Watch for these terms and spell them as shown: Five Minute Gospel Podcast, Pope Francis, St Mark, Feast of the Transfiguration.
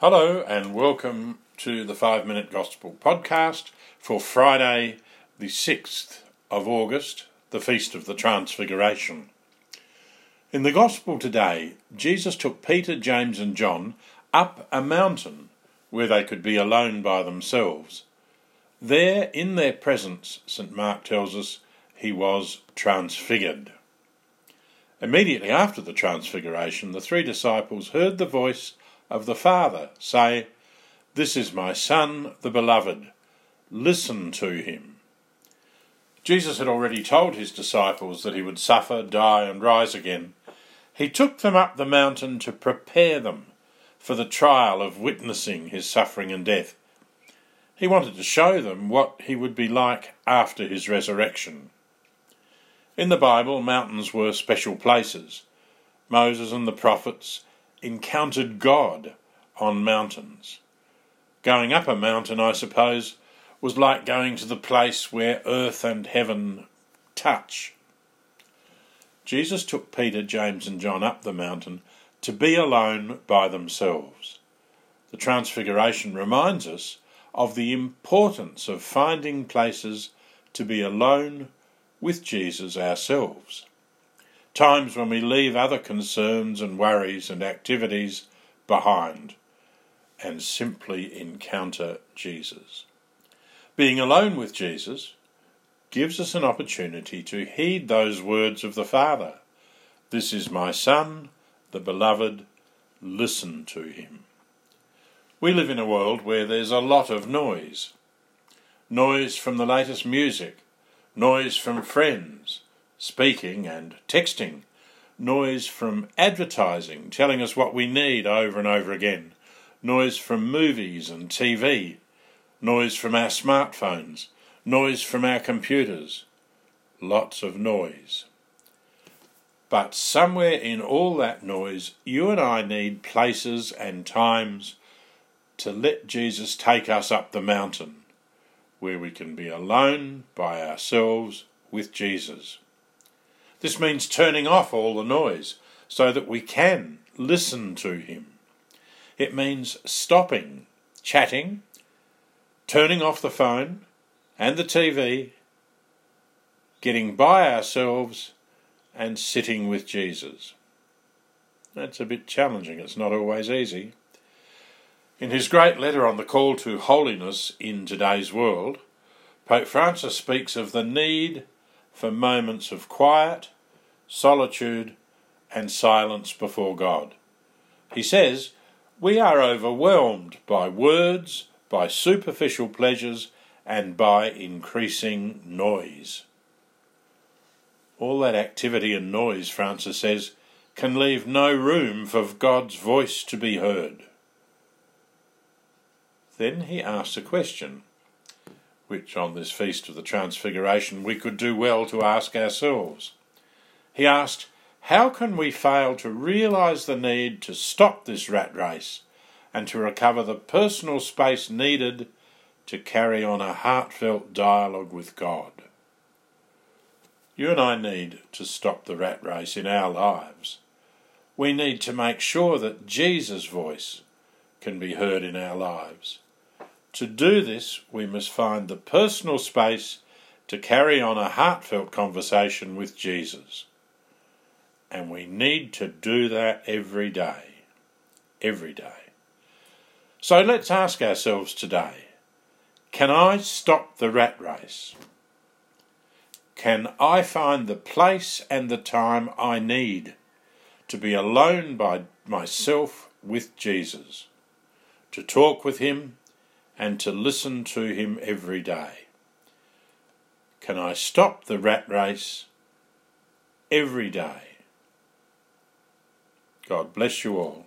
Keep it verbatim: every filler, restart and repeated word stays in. Hello and welcome to the Five Minute Gospel Podcast for Friday the sixth of August, the Feast of the Transfiguration. In the Gospel today, Jesus took Peter, James and John up a mountain where they could be alone by themselves. There, in their presence, St Mark tells us, he was transfigured. Immediately after the Transfiguration, the three disciples heard the voice of the Father say, "This is my Son, the Beloved. Listen to him." Jesus had already told his disciples that he would suffer, die and rise again. He took them up the mountain to prepare them for the trial of witnessing his suffering and death. He wanted to show them what he would be like after his resurrection. In the Bible, mountains were special places. Moses and the prophets encountered God on mountains. Going up a mountain, I suppose, was like going to the place where earth and heaven touch. Jesus took Peter, James and John up the mountain to be alone by themselves. The Transfiguration reminds us of the importance of finding places to be alone with Jesus ourselves. Times when we leave other concerns and worries and activities behind and simply encounter Jesus. Being alone with Jesus gives us an opportunity to heed those words of the Father. "This is my Son, the Beloved. Listen to him." We live in a world where there's a lot of noise. Noise from the latest music, noise from friends, speaking and texting, noise from advertising telling us what we need over and over again, noise from movies and T V, noise from our smartphones, noise from our computers, lots of noise. But somewhere in all that noise, you and I need places and times to let Jesus take us up the mountain, where we can be alone by ourselves with Jesus. This means turning off all the noise so that we can listen to him. It means stopping chatting, turning off the phone and the T V, getting by ourselves and sitting with Jesus. That's a bit challenging. It's not always easy. In his great letter on the call to holiness in today's world, Pope Francis speaks of the need for moments of quiet, solitude and silence before God. He says, "We are overwhelmed by words, by superficial pleasures and by increasing noise." All that activity and noise, Francis says, can leave no room for God's voice to be heard. Then he asks a question, which on this Feast of the Transfiguration we could do well to ask ourselves. He asked, how can we fail to realise the need to stop this rat race and to recover the personal space needed to carry on a heartfelt dialogue with God? You and I need to stop the rat race in our lives. We need to make sure that Jesus' voice can be heard in our lives. To do this, we must find the personal space to carry on a heartfelt conversation with Jesus. And we need to do that every day. Every day. So let's ask ourselves today, can I stop the rat race? Can I find the place and the time I need to be alone by myself with Jesus, to talk with him, and to listen to him every day? Can I stop the rat race every day? God bless you all.